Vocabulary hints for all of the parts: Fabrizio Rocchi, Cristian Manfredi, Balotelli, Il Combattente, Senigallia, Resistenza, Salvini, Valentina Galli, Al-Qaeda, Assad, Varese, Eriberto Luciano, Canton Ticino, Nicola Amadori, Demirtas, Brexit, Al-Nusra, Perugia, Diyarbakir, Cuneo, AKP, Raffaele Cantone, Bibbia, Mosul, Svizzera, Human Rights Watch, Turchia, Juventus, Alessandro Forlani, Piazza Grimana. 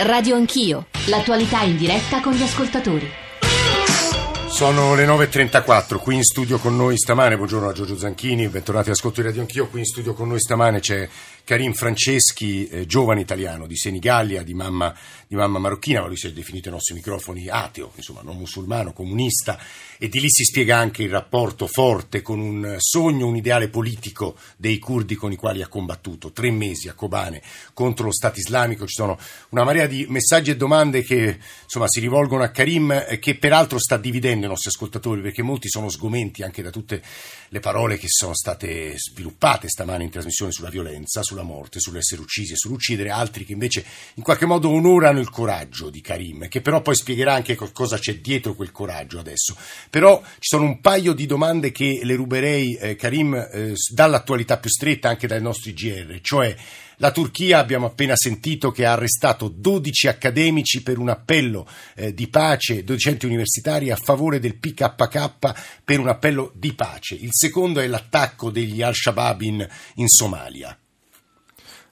Radio Anch'io, l'attualità in diretta con gli ascoltatori. Sono le 9.34, qui in studio con noi stamane, buongiorno a Giorgio Zanchini, bentornati all'ascolto di Radio Anch'io, qui in studio con noi stamane c'è Karim Franceschi, giovane italiano di Senigallia, di mamma marocchina, ma lui si è definito ai nostri microfoni ateo, insomma non musulmano, comunista, e di lì si spiega anche il rapporto forte con un sogno, un ideale politico dei curdi con i quali ha combattuto 3 mesi a Kobane contro lo Stato Islamico. Ci sono una marea di messaggi e domande che insomma si rivolgono a Karim, che peraltro sta dividendo i nostri ascoltatori, perché molti sono sgomenti anche da tutte le parole che sono state sviluppate stamane in trasmissione sulla violenza, sulla morte, sull'essere uccisi e sull'uccidere, altri che invece in qualche modo onorano il coraggio di Karim, che però poi spiegherà anche cosa c'è dietro quel coraggio adesso. Però ci sono un paio di domande che le ruberei, Karim, dall'attualità più stretta, anche dai nostri GR, cioè la Turchia, abbiamo appena sentito, che ha arrestato 12 accademici per un appello di pace, docenti universitari a favore del PKK per un appello di pace. Il secondo è l'attacco degli Al-Shabaab in Somalia.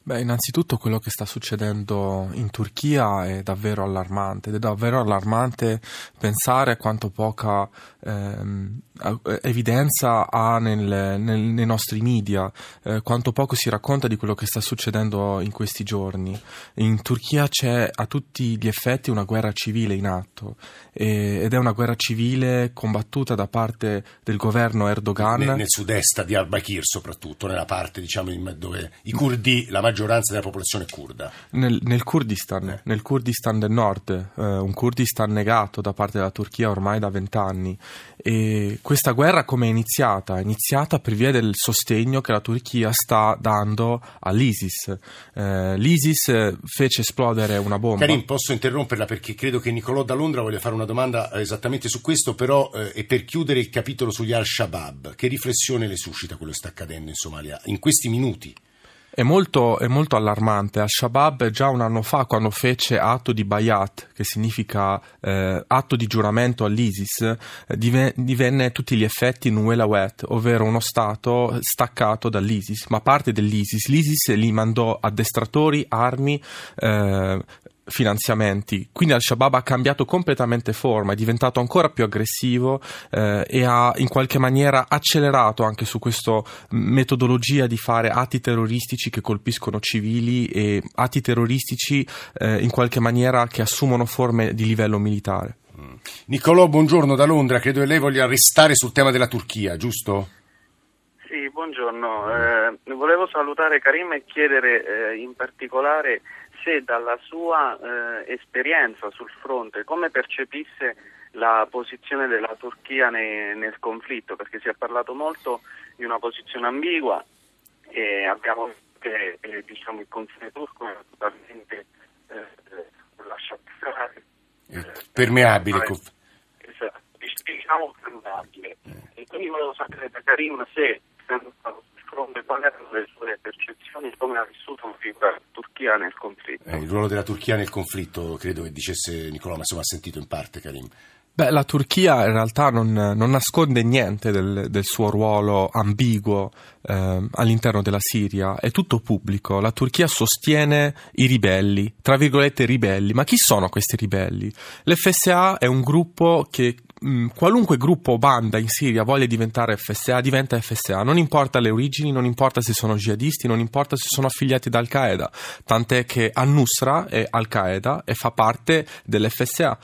Beh, innanzitutto quello che sta succedendo in Turchia è davvero allarmante, ed è davvero allarmante pensare a quanto poca evidenza ha nei nostri media, quanto poco si racconta di quello che sta succedendo in questi giorni. In Turchia c'è a tutti gli effetti una guerra civile in atto, ed è una guerra civile combattuta da parte del governo Erdogan. Nel sud-est di Diyarbakir, soprattutto, nella parte diciamo dove i curdi, la maggioranza della popolazione kurda. Nel Kurdistan del nord, un Kurdistan negato da parte della Turchia ormai da 20 anni. E questa guerra come è iniziata? È iniziata per via del sostegno che la Turchia sta dando all'ISIS. L'ISIS fece esplodere una bomba. Karim, posso interromperla perché credo che Nicolò da Londra voglia fare una domanda esattamente su questo, però e per chiudere il capitolo sugli Al-Shabaab, che riflessione le suscita quello che sta accadendo in Somalia in questi minuti? È molto allarmante. Al-Shabaab già un anno fa, quando fece atto di bayat, che significa atto di giuramento all'ISIS, divenne a tutti gli effetti un welawet, ovvero uno stato staccato dall'ISIS, ma parte dell'ISIS. L'ISIS li mandò addestratori, armi, finanziamenti. Quindi Al-Shabaab ha cambiato completamente forma, è diventato ancora più aggressivo e ha in qualche maniera accelerato anche su questa metodologia di fare atti terroristici che colpiscono civili, e atti terroristici in qualche maniera che assumono forme di livello militare. Nicolò, buongiorno da Londra, credo che lei voglia restare sul tema della Turchia, giusto? Sì, buongiorno. Volevo salutare Karim e chiedere in particolare se dalla sua esperienza sul fronte come percepisse la posizione della Turchia nel conflitto, perché si è parlato molto di una posizione ambigua e abbiamo il confine turco è totalmente lasciato stare. Permeabile. Diciamo permeabile. E quindi volevo sapere da Karim se quali erano le sue percezioni, come ha vissuto la Turchia nel conflitto. Il ruolo della Turchia nel conflitto, credo che dicesse Nicolò, ma insomma ha sentito in parte Karim. Beh, la Turchia in realtà non nasconde niente del suo ruolo ambiguo all'interno della Siria, è tutto pubblico. La Turchia sostiene i ribelli, tra virgolette ribelli, ma chi sono questi ribelli? L'FSA è un gruppo che qualunque gruppo o banda in Siria voglia diventare FSA, diventa FSA, non importa le origini, non importa se sono jihadisti, non importa se sono affiliati ad Al-Qaeda, tant'è che Al-Nusra è Al-Qaeda e fa parte dell'FSA,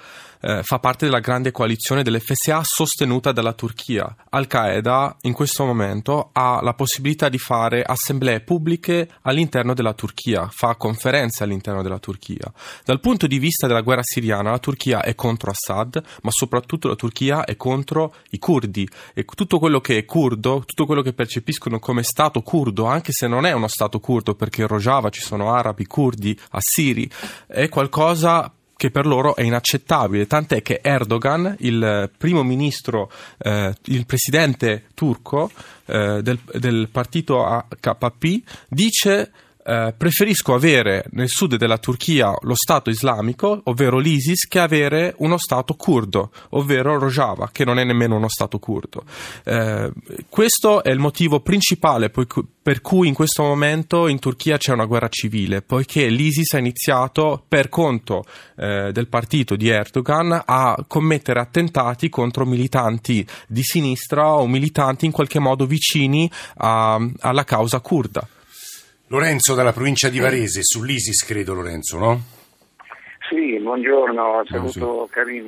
fa parte della grande coalizione dell'FSA sostenuta dalla Turchia. Al-Qaeda in questo momento ha la possibilità di fare assemblee pubbliche all'interno della Turchia, fa conferenze all'interno della Turchia. Dal punto di vista della guerra siriana, la Turchia è contro Assad, ma soprattutto la Turchia è contro i curdi, e tutto quello che è curdo, tutto quello che percepiscono come stato curdo, anche se non è uno stato curdo, perché in Rojava ci sono arabi, curdi, assiri, è qualcosa che per loro è inaccettabile, tant'è che Erdogan, il primo ministro, il presidente turco del partito AKP, dice preferisco avere nel sud della Turchia lo Stato Islamico, ovvero l'ISIS, che avere uno Stato curdo, ovvero Rojava, che non è nemmeno uno Stato curdo. Questo è il motivo principale per cui in questo momento in Turchia c'è una guerra civile, poiché l'ISIS ha iniziato, per conto del partito di Erdogan, a commettere attentati contro militanti di sinistra o militanti in qualche modo vicini alla causa curda. Lorenzo dalla provincia di Varese, sull'ISIS credo, Lorenzo, no? Sì, buongiorno, saluto Karim.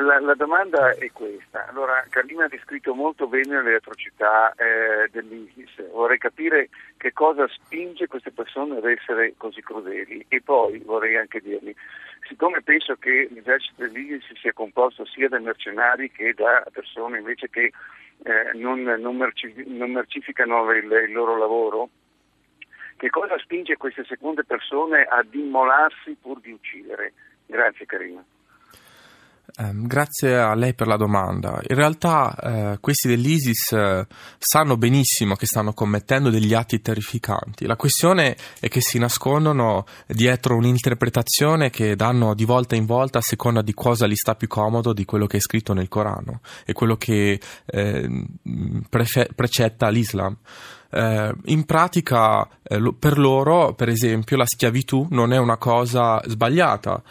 La domanda è questa. Allora, Karim ha descritto molto bene le atrocità dell'ISIS. Vorrei capire che cosa spinge queste persone ad essere così crudeli. E poi vorrei anche dirgli, siccome penso che l'esercito dell'ISIS sia composto sia da mercenari che da persone invece che non mercificano il loro lavoro, che cosa spinge queste seconde persone ad immolarsi pur di uccidere? Grazie Carina. Grazie a lei per la domanda. In realtà questi dell'ISIS sanno benissimo che stanno commettendo degli atti terrificanti. La questione è che si nascondono dietro un'interpretazione che danno di volta in volta a seconda di cosa gli sta più comodo di quello che è scritto nel Corano e quello che precetta l'Islam. In pratica per loro, per esempio, la schiavitù non è una cosa sbagliata,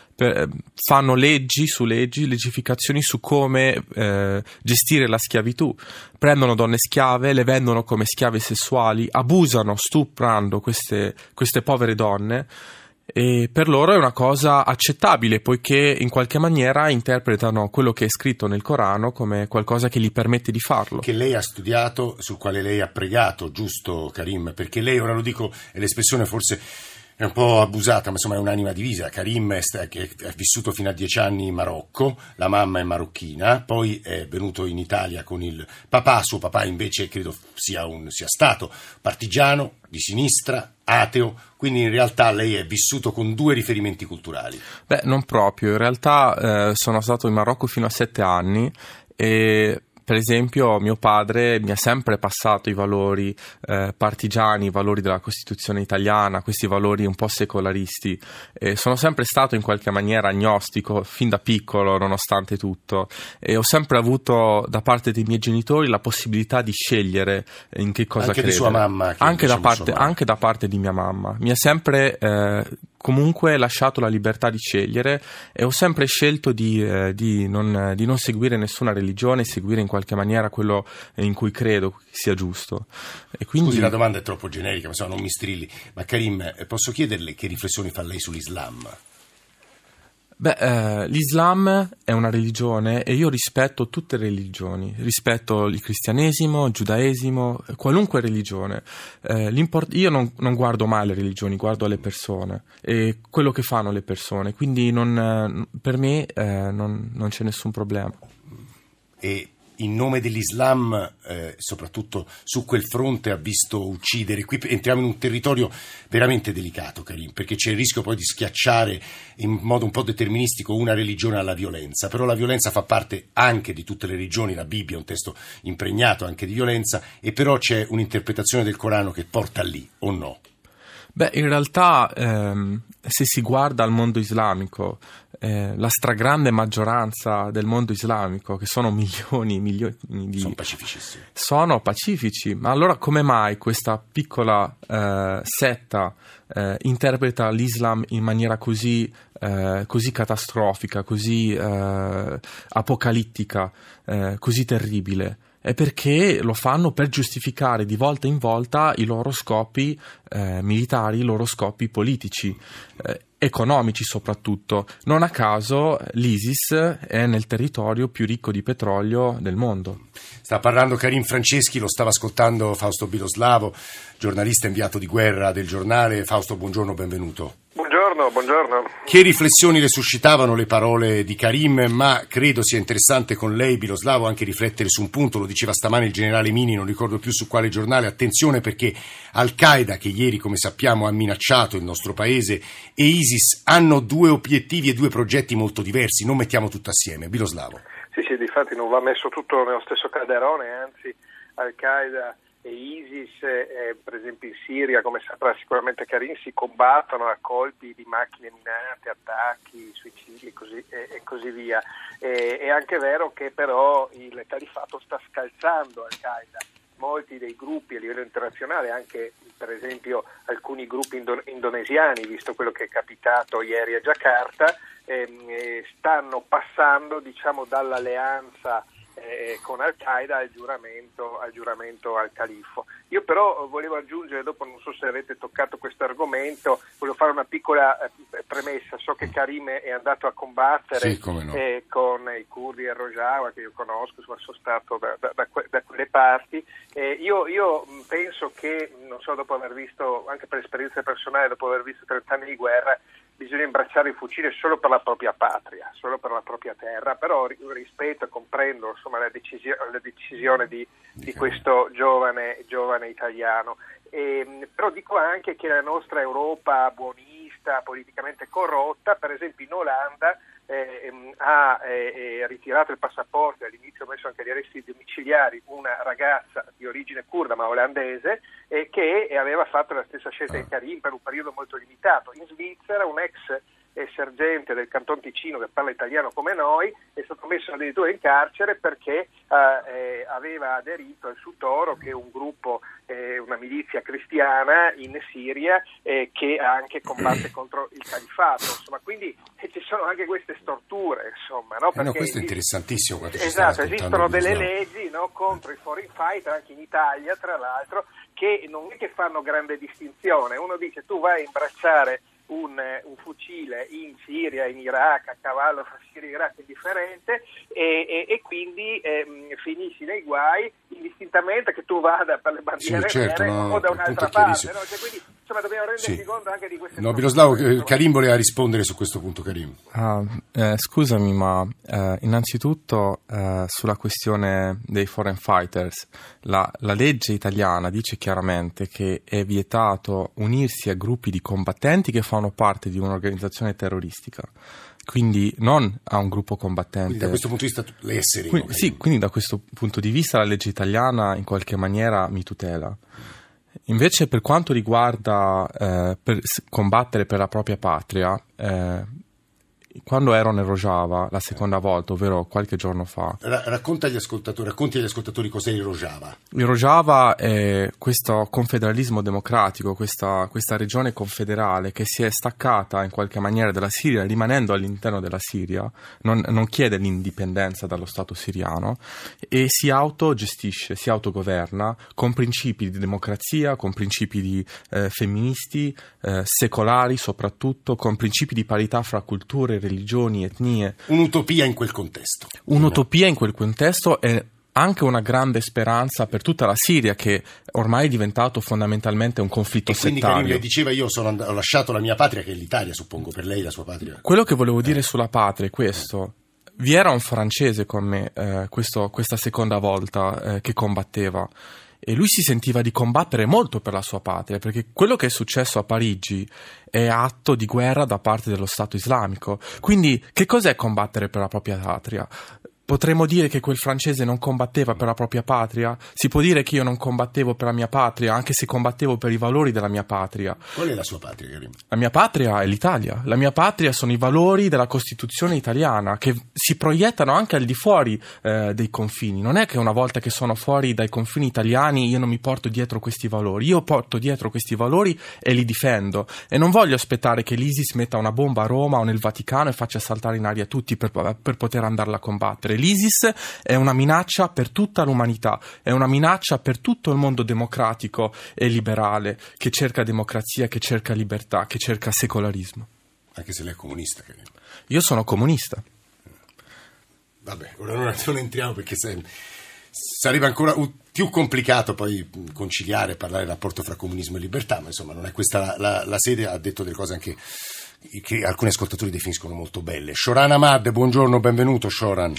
fanno leggi su leggi, legificazioni su come gestire la schiavitù, prendono donne schiave, le vendono come schiave sessuali, abusano stuprando queste povere donne. E per loro è una cosa accettabile, poiché in qualche maniera interpretano quello che è scritto nel Corano come qualcosa che gli permette di farlo. Che lei ha studiato, sul quale lei ha pregato, giusto Karim? Perché lei, ora lo dico, è l'espressione forse è un po' abusata, ma insomma è un'anima divisa. Karim è vissuto fino a 10 anni in Marocco, la mamma è marocchina, poi è venuto in Italia con il papà, suo papà invece credo sia stato partigiano, di sinistra, ateo, quindi in realtà lei è vissuto con 2 riferimenti culturali. Beh, non proprio, in realtà sono stato in Marocco fino a 7 anni e... Per esempio mio padre mi ha sempre passato i valori partigiani, i valori della Costituzione italiana, questi valori un po' secolaristi. Sono sempre stato in qualche maniera agnostico, fin da piccolo nonostante tutto, e ho sempre avuto da parte dei miei genitori la possibilità di scegliere in che cosa credere. Anche di sua mamma? Anche da parte di mia mamma. Mi ha sempre... comunque lasciato la libertà di scegliere e ho sempre scelto di non seguire nessuna religione, seguire in qualche maniera quello in cui credo sia giusto. E quindi... Scusi, la domanda è troppo generica, ma non mi strilli. Ma Karim, posso chiederle che riflessioni fa lei sull'Islam? Beh, l'Islam è una religione e io rispetto tutte le religioni, rispetto il cristianesimo, il giudaesimo, qualunque religione. Io non guardo mai le religioni, guardo le persone e quello che fanno le persone, quindi per me non c'è nessun problema. E in nome dell'Islam, soprattutto su quel fronte, ha visto uccidere. Qui entriamo in un territorio veramente delicato, Karim, perché c'è il rischio poi di schiacciare in modo un po' deterministico una religione alla violenza, però la violenza fa parte anche di tutte le religioni, la Bibbia è un testo impregnato anche di violenza, e però c'è un'interpretazione del Corano che porta lì, o no? Beh, in realtà se si guarda al mondo islamico, la stragrande maggioranza del mondo islamico, che sono milioni e milioni di... Sono pacifici, ma allora come mai questa piccola setta interpreta l'Islam in maniera così catastrofica, così apocalittica, così terribile? È perché lo fanno per giustificare di volta in volta i loro scopi militari, i loro scopi politici, economici soprattutto. Non a caso l'ISIS è nel territorio più ricco di petrolio del mondo. Sta parlando Karim Franceschi, lo stava ascoltando Fausto Biloslavo, giornalista inviato di guerra del giornale. Fausto, buongiorno, benvenuto. Buongiorno. Che riflessioni le suscitavano le parole di Karim, ma credo sia interessante con lei, Biloslavo, anche riflettere su un punto. Lo diceva stamane il generale Mini, non ricordo più su quale giornale. Attenzione, perché Al-Qaeda, che ieri come sappiamo ha minacciato il nostro paese, e ISIS hanno 2 obiettivi e 2 progetti molto diversi, non mettiamo tutto assieme. Biloslavo. Sì, difatti non va messo tutto nello stesso calderone, anzi Al-Qaeda e ISIS, per esempio in Siria, come saprà sicuramente Karim, si combattono a colpi di macchine minate, attacchi, suicidi e così via. È anche vero che però il califato sta scalzando Al-Qaeda. Molti dei gruppi a livello internazionale, anche per esempio alcuni gruppi indonesiani, visto quello che è capitato ieri a Giacarta, stanno passando, diciamo, dall'alleanza con Al-Qaeda al giuramento al califfo. Io però volevo aggiungere, dopo non so se avete toccato questo argomento, volevo fare una piccola premessa. So che Karim è andato a combattere, sì, come no, con i curdi a Rojava, che io conosco, sono stato da quelle parti. Io penso che, non so, dopo aver visto, anche per esperienza personale, dopo aver visto 30 anni di guerra, bisogna imbracciare il fucile solo per la propria patria, solo per la propria terra, però rispetto e comprendo, insomma, la decisione di questo giovane italiano. Però dico anche che la nostra Europa buonista, politicamente corrotta, per esempio in Olanda, ha ritirato il passaporto e all'inizio ha messo anche gli arresti domiciliari una ragazza di origine curda ma olandese che aveva fatto la stessa scelta di Karim per un periodo molto limitato. In Svizzera un ex sergente del Canton Ticino che parla italiano come noi è stato messo addirittura in carcere perché aveva aderito al Sutoro, che è un gruppo, una milizia cristiana in Siria che anche combatte contro il califato, insomma, quindi ci sono anche queste storture, insomma, no? Perché questo è interessantissimo. Esatto, esistono delle leggi, no, contro i foreign fighter anche in Italia, tra l'altro, che non è che fanno grande distinzione. Uno dice: tu vai a imbracciare un fucile in Siria, in Iraq, a cavallo fra Siria e Iraq, indifferente, e quindi finisci nei guai, indistintamente che tu vada per le bandiere, sì, certo, nere, o da un'altra parte, no? Cioè, quindi, insomma, dobbiamo renderci conto anche di queste cose. Biloslavo, Karim voleva rispondere su questo punto. Karim, scusami, ma innanzitutto sulla questione dei foreign fighters, la legge italiana dice chiaramente che è vietato unirsi a gruppi di combattenti che fanno parte di un'organizzazione terroristica, quindi non a un gruppo combattente. Quindi da questo punto di vista l'essere. Quindi da questo punto di vista la legge italiana in qualche maniera mi tutela. Invece per quanto riguarda per combattere per la propria patria, quando ero nel Rojava la seconda volta, ovvero qualche giorno fa, racconti agli ascoltatori cos'è il Rojava. Il Rojava è questo confederalismo democratico, questa regione confederale che si è staccata in qualche maniera dalla Siria, rimanendo all'interno della Siria, non chiede l'indipendenza dallo Stato siriano e si autogestisce, si autogoverna con principi di democrazia, con principi di femministi, secolari soprattutto, con principi di parità fra culture, religioni, etnie. Un'utopia in quel contesto. Un'utopia in quel contesto è anche una grande speranza per tutta la Siria, che ormai è diventato fondamentalmente un conflitto settario. Quindi Karim le diceva: io ho lasciato la mia patria, che è l'Italia, suppongo, per lei la sua patria. Quello che volevo dire sulla patria è questo. Vi era un francese con me questa seconda volta che combatteva, e lui si sentiva di combattere molto per la sua patria, perché quello che è successo a Parigi è atto di guerra da parte dello Stato Islamico. Quindi che cos'è combattere per la propria patria? Potremmo dire che quel francese non combatteva per la propria patria? Si può dire che io non combattevo per la mia patria, anche se combattevo per i valori della mia patria. Qual è la sua patria, Karim? La mia patria è l'Italia. La mia patria sono i valori della Costituzione italiana, che si proiettano anche al di fuori dei confini. Non è che una volta che sono fuori dai confini italiani io non mi porto dietro questi valori. Io porto dietro questi valori e li difendo. E non voglio aspettare che l'ISIS metta una bomba a Roma o nel Vaticano e faccia saltare in aria tutti per poter andarla a combattere. L'ISIS è una minaccia per tutta l'umanità, è una minaccia per tutto il mondo democratico e liberale che cerca democrazia, che cerca libertà, che cerca secolarismo. Anche se lei è comunista, Karim. Io sono comunista. Vabbè, ora non entriamo, perché sarebbe ancora più complicato poi conciliare e parlare del rapporto fra comunismo e libertà, ma insomma non è questa la sede. Ha detto delle cose anche che alcuni ascoltatori definiscono molto belle. Shoran Ahmad, buongiorno, benvenuto Shoran.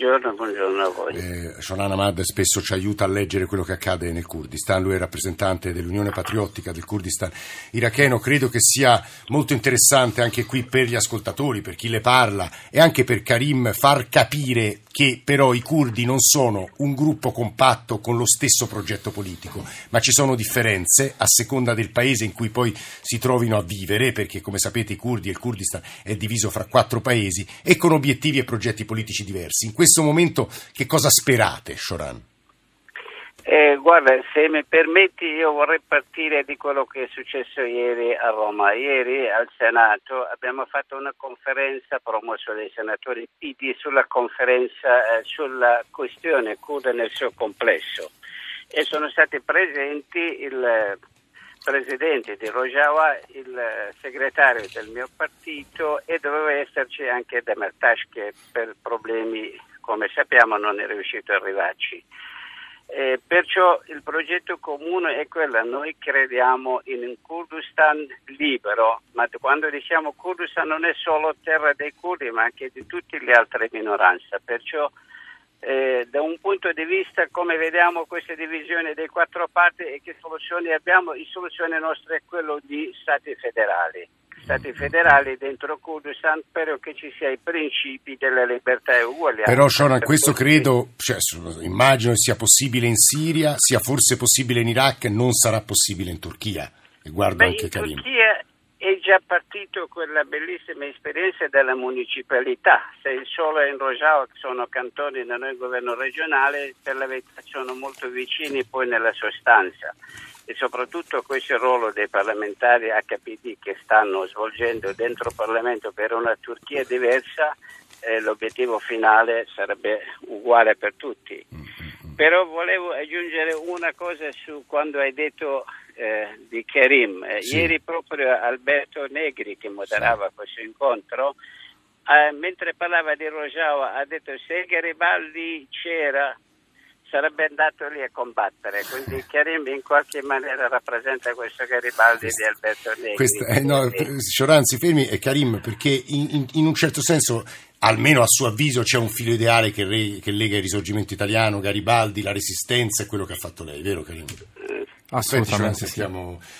Buongiorno a voi. Shoran Ahmad spesso ci aiuta a leggere quello che accade nel Kurdistan, lui è rappresentante dell'Unione Patriottica del Kurdistan iracheno, credo che sia molto interessante anche qui per gli ascoltatori, per chi le parla e anche per Karim far capire che però i curdi non sono un gruppo compatto con lo stesso progetto politico, ma ci sono differenze a seconda del paese in cui poi si trovino a vivere, perché come sapete i curdi e il Kurdistan è diviso fra 4 paesi e con obiettivi e progetti politici diversi. In questo momento che cosa sperate, Shoran? Guarda, se mi permetti io vorrei partire di quello che è successo ieri a Roma. Ieri al Senato abbiamo fatto una conferenza promossa dai senatori PD sulla conferenza sulla questione curda nel suo complesso e sono stati presenti il presidente di Rojava, il segretario del mio partito e doveva esserci anche Demirtas, che per problemi come sappiamo non è riuscito ad arrivarci. Perciò il progetto comune è quello, noi crediamo in un Kurdistan libero, ma quando diciamo Kurdistan non è solo terra dei curdi ma anche di tutte le altre minoranze, perciò da un punto di vista come vediamo questa divisione dei 4 parti e che soluzioni abbiamo, la soluzione nostra è quella di stati federali dentro Kurdistan, spero che ci sia i principi della libertà e uguaglianza. Però Shoran, questo credo, immagino sia possibile in Siria, sia forse possibile in Iraq, non sarà possibile in Turchia. E guardo anche Karim. In Turchia è già partito quella bellissima esperienza della municipalità, se solo in Rojava che sono cantoni non è il governo regionale, per la verità sono molto vicini poi nella sostanza. E soprattutto questo ruolo dei parlamentari AKP che stanno svolgendo dentro il Parlamento per una Turchia diversa, l'obiettivo finale sarebbe uguale per tutti. Però volevo aggiungere una cosa su quando hai detto di Karim. Sì. Ieri proprio Alberto Negri, che moderava questo incontro, mentre parlava di Rojava ha detto se Garibaldi c'era sarebbe andato lì a combattere, quindi Karim in qualche maniera rappresenta questo Garibaldi di Alberto Negri. Shoran, si fermi, e Karim, perché in un certo senso, almeno a suo avviso, c'è un filo ideale che lega il Risorgimento italiano, Garibaldi, la Resistenza e quello che ha fatto lei, vero Karim? Assolutamente.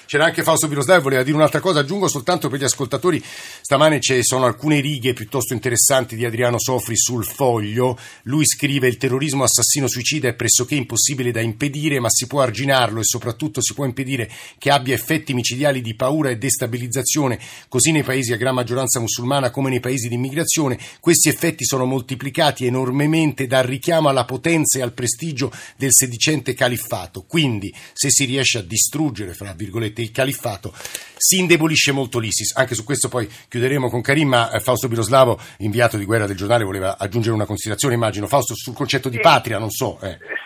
C'era anche Fausto Biloslavo, voleva dire un'altra cosa, aggiungo soltanto per gli ascoltatori, stamane ci sono alcune righe piuttosto interessanti di Adriano Sofri sul Foglio, lui scrive: il terrorismo assassino-suicida è pressoché impossibile da impedire, ma si può arginarlo e soprattutto si può impedire che abbia effetti micidiali di paura e destabilizzazione, così nei paesi a gran maggioranza musulmana come nei paesi di immigrazione questi effetti sono moltiplicati enormemente dal richiamo alla potenza e al prestigio del sedicente califfato, quindi se si riesce a distruggere, fra virgolette, il califfato, si indebolisce molto l'ISIS. Anche su questo poi chiuderemo con Karim, ma Fausto Biloslavo, inviato di guerra del giornale, voleva aggiungere una considerazione, immagino. Fausto, sul concetto di patria, non so.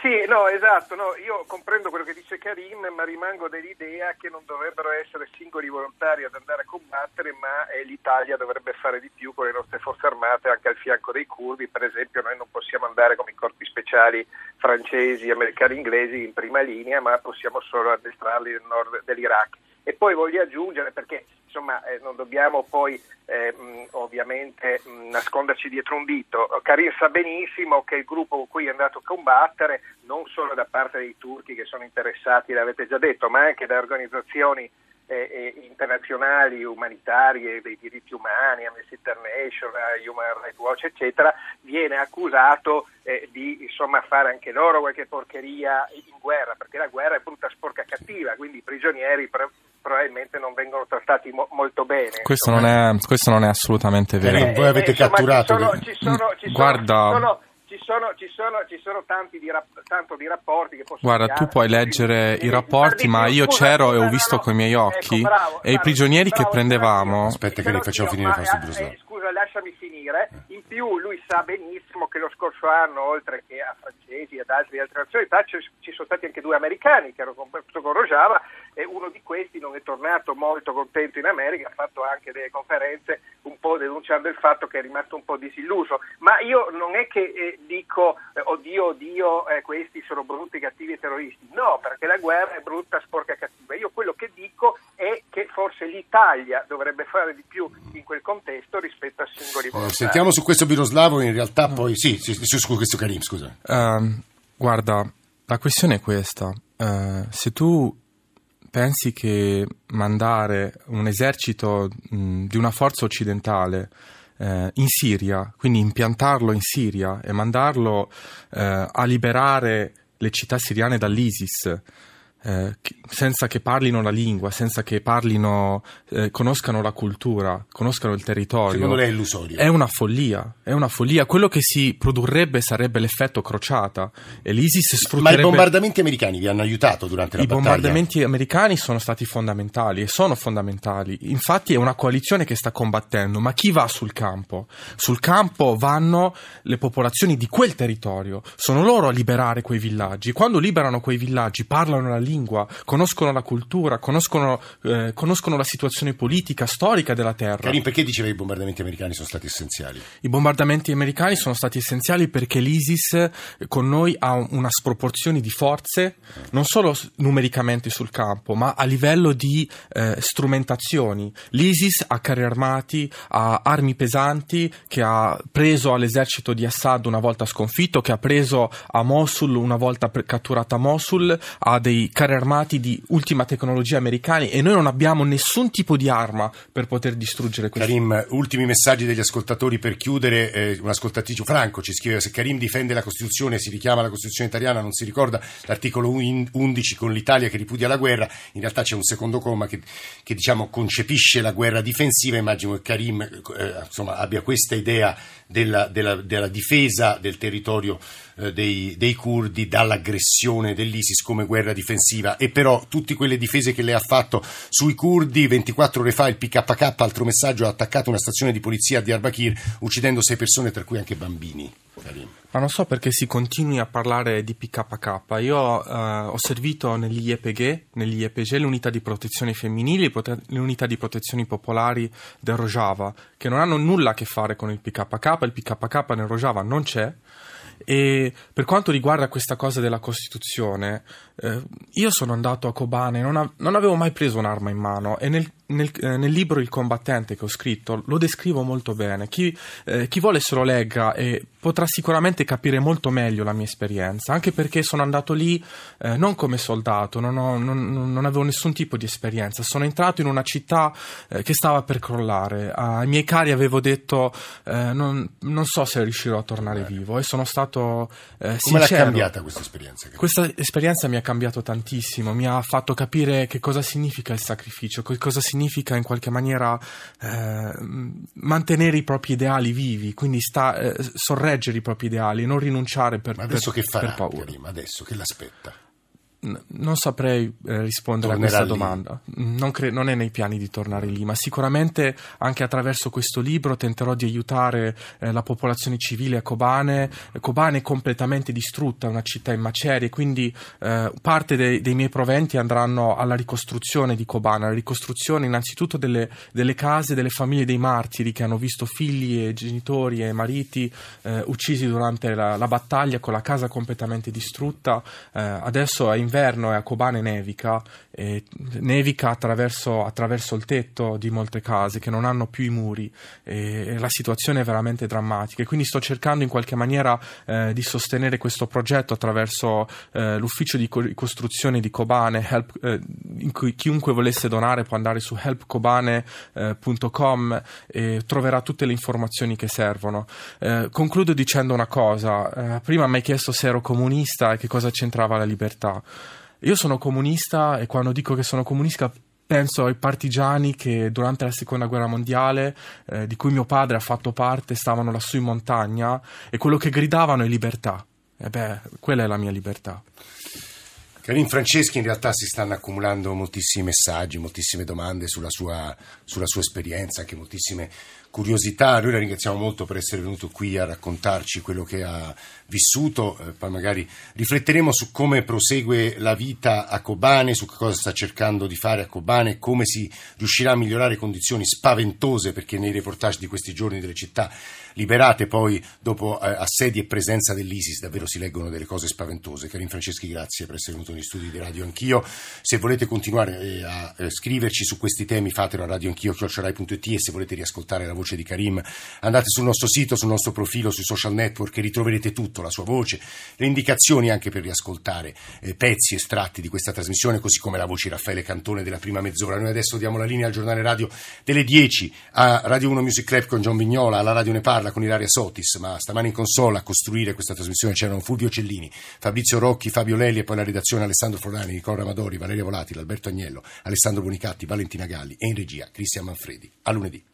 Sì, no, esatto, no, io comprendo quello che dice Karim, ma rimango dell'idea che non dovrebbero essere singoli volontari ad andare a combattere, ma l'Italia dovrebbe fare di più con le nostre forze armate anche al fianco dei curdi. Per esempio noi non possiamo andare come i corpi speciali francesi, americani, inglesi in prima linea, ma possiamo solo addestrarli nel nord dell'Iraq. E poi voglio aggiungere, perché insomma non dobbiamo poi ovviamente nasconderci dietro un dito, Karim sa benissimo che il gruppo con cui è andato a combattere, non solo da parte dei turchi che sono interessati, l'avete già detto, ma anche da organizzazioni internazionali, umanitarie, dei diritti umani, Amnesty International, Human Rights Watch, eccetera, viene accusato di insomma fare anche loro qualche porcheria in guerra, perché la guerra è brutta, sporca, cattiva, quindi i prigionieri probabilmente non vengono trattati molto bene. Questo non è assolutamente vero. Voi avete catturato. Ci sono tanti rapporti che possono. Guarda, tu puoi leggere i rapporti, ma io c'ero e ho visto coi miei occhi, ecco, bravo, e i prigionieri che prendevamo. Aspetta che le facciamo finire Fausto Biloslavo. Scusa, lasciami finire. In più lui sa benissimo che lo scorso anno, oltre che a francesi e ad altri nazionalità, ci sono stati anche 2 americani che erano combattuto con Rojava, e uno di questi non è tornato molto contento in America, ha fatto anche delle conferenze un po' denunciando il fatto che è rimasto un po' disilluso, ma io non è che dico oddio, questi sono brutti, cattivi e terroristi, no, perché la guerra è brutta, sporca, cattiva. Io quello che dico è che forse l'Italia dovrebbe fare di più in quel contesto rispetto a singoli volontari. Sentiamo su questo Biloslavo, in realtà poi sì, su questo Karim, scusa. Guarda, la questione è questa. Se tu pensi che mandare un esercito di una forza occidentale in Siria, quindi impiantarlo in Siria e mandarlo a liberare le città siriane dall'ISIS, senza che parlino la lingua, senza che parlino, conoscano la cultura, conoscano il territorio, secondo lei è illusorio? È una follia. Quello che si produrrebbe sarebbe l'effetto crociata e l'ISIS sfrutterebbe. Ma i bombardamenti americani vi hanno aiutato durante la battaglia? I bombardamenti americani sono stati fondamentali e sono fondamentali. Infatti è una coalizione che sta combattendo, ma chi va sul campo? Sul campo vanno le popolazioni di quel territorio, sono loro a liberare quei villaggi. Quando liberano quei villaggi parlano la lingua, conoscono la cultura, conoscono la situazione politica, storica della terra. Karim, perché diceva che i bombardamenti americani sono stati essenziali? I bombardamenti americani sono stati essenziali perché l'ISIS con noi ha una sproporzione di forze, non solo numericamente sul campo, ma a livello di strumentazioni. L'ISIS ha carri armati, ha armi pesanti, che ha preso all'esercito di Assad una volta sconfitto, che ha preso a Mosul una volta catturata Mosul, ha dei carri armati di ultima tecnologia americani e noi non abbiamo nessun tipo di arma per poter distruggere questo. Karim, ultimi messaggi degli ascoltatori per chiudere. Un'ascoltatrice, Franco, ci scrive: se Karim difende la Costituzione, si richiama alla Costituzione italiana, non si ricorda l'articolo 11 con l'Italia che ripudia la guerra, in realtà c'è un secondo comma che diciamo concepisce la guerra difensiva. Immagino che Karim insomma abbia questa idea della difesa del territorio dei curdi dall'aggressione dell'ISIS come guerra difensiva. E però tutte quelle difese che lei ha fatto sui curdi, 24 ore fa il PKK, altro messaggio, ha attaccato una stazione di polizia a Diyarbakir uccidendo 6 persone, tra cui anche bambini. Ma non so perché si continui a parlare di PKK. Io ho servito negli YPG, l'unità di protezione femminili, l'unità di protezioni popolari del Rojava, che non hanno nulla a che fare con il PKK. Il PKK nel Rojava non c'è. E per quanto riguarda questa cosa della Costituzione, io sono andato a Kobane, non avevo mai preso un'arma in mano, e nel libro Il combattente che ho scritto lo descrivo molto bene. Chi vuole se lo legga e potrà sicuramente capire molto meglio la mia esperienza, anche perché sono andato lì non come soldato, non avevo nessun tipo di esperienza. Sono entrato in una città che stava per crollare, ai miei cari avevo detto non so se riuscirò a tornare vivo, e sono stato sincero. Come l'ha cambiata questa esperienza? Questa esperienza mi ha cambiato tantissimo, mi ha fatto capire che cosa significa il sacrificio, che cosa significa in qualche maniera mantenere i propri ideali vivi, quindi sorreggere i propri ideali, non rinunciare per paura. Ma adesso che farà Karim? Adesso che l'aspetta? Non saprei rispondere tornerà a questa domanda. Non è nei piani di tornare lì, ma sicuramente anche attraverso questo libro tenterò di aiutare la popolazione civile a Kobane. Kobane è completamente distrutta, è una città in macerie, quindi parte dei miei proventi andranno alla ricostruzione di Kobane, alla ricostruzione innanzitutto delle case, delle famiglie dei martiri che hanno visto figli e genitori e mariti uccisi durante la battaglia, con la casa completamente distrutta. Adesso è inverno e a Kobane nevica attraverso il tetto di molte case che non hanno più i muri, e la situazione è veramente drammatica, e quindi sto cercando in qualche maniera di sostenere questo progetto attraverso l'ufficio di ricostruzione di Kobane, in cui chiunque volesse donare può andare su helpkobane.com e troverà tutte le informazioni che servono. Concludo dicendo una cosa: prima mi hai chiesto se ero comunista e che cosa c'entrava la libertà. Io sono comunista, e quando dico che sono comunista penso ai partigiani che durante la seconda guerra mondiale, di cui mio padre ha fatto parte, stavano lassù in montagna e quello che gridavano è libertà. E quella è la mia libertà. Karim Franceschi, in realtà si stanno accumulando moltissimi messaggi, moltissime domande sulla sua esperienza, anche moltissime curiosità. Noi la ringraziamo molto per essere venuto qui a raccontarci quello che ha vissuto, poi magari rifletteremo su come prosegue la vita a Kobane, su che cosa sta cercando di fare a Kobane, come si riuscirà a migliorare condizioni spaventose, perché nei reportage di questi giorni delle città liberate poi dopo assedi e presenza dell'ISIS. Davvero si leggono delle cose spaventose. Karim Franceschi, grazie per essere venuto negli studi di Radio Anch'io. Se volete continuare a scriverci su questi temi, fatelo a radioanchio@rai.it, e se volete riascoltare la voce di Karim andate sul nostro sito, sul nostro profilo, sui social network, e ritroverete tutto, la sua voce, le indicazioni anche per riascoltare pezzi estratti di questa trasmissione, così come la voce di Raffaele Cantone della prima mezz'ora. Noi adesso diamo la linea al giornale radio delle 10, a Radio 1 Music Club con John Vignola, alla Radio Ne Parla con Ilaria Sotis, ma stamane in console a costruire questa trasmissione c'erano Fulvio Cellini, Fabrizio Rocchi, Fabio Lelli, e poi la redazione Alessandro Forlani, Nicola Amadori, Valeria Volatile, Alberto Agnello, Alessandro Bonicatti, Valentina Galli, e in regia Cristian Manfredi. A lunedì.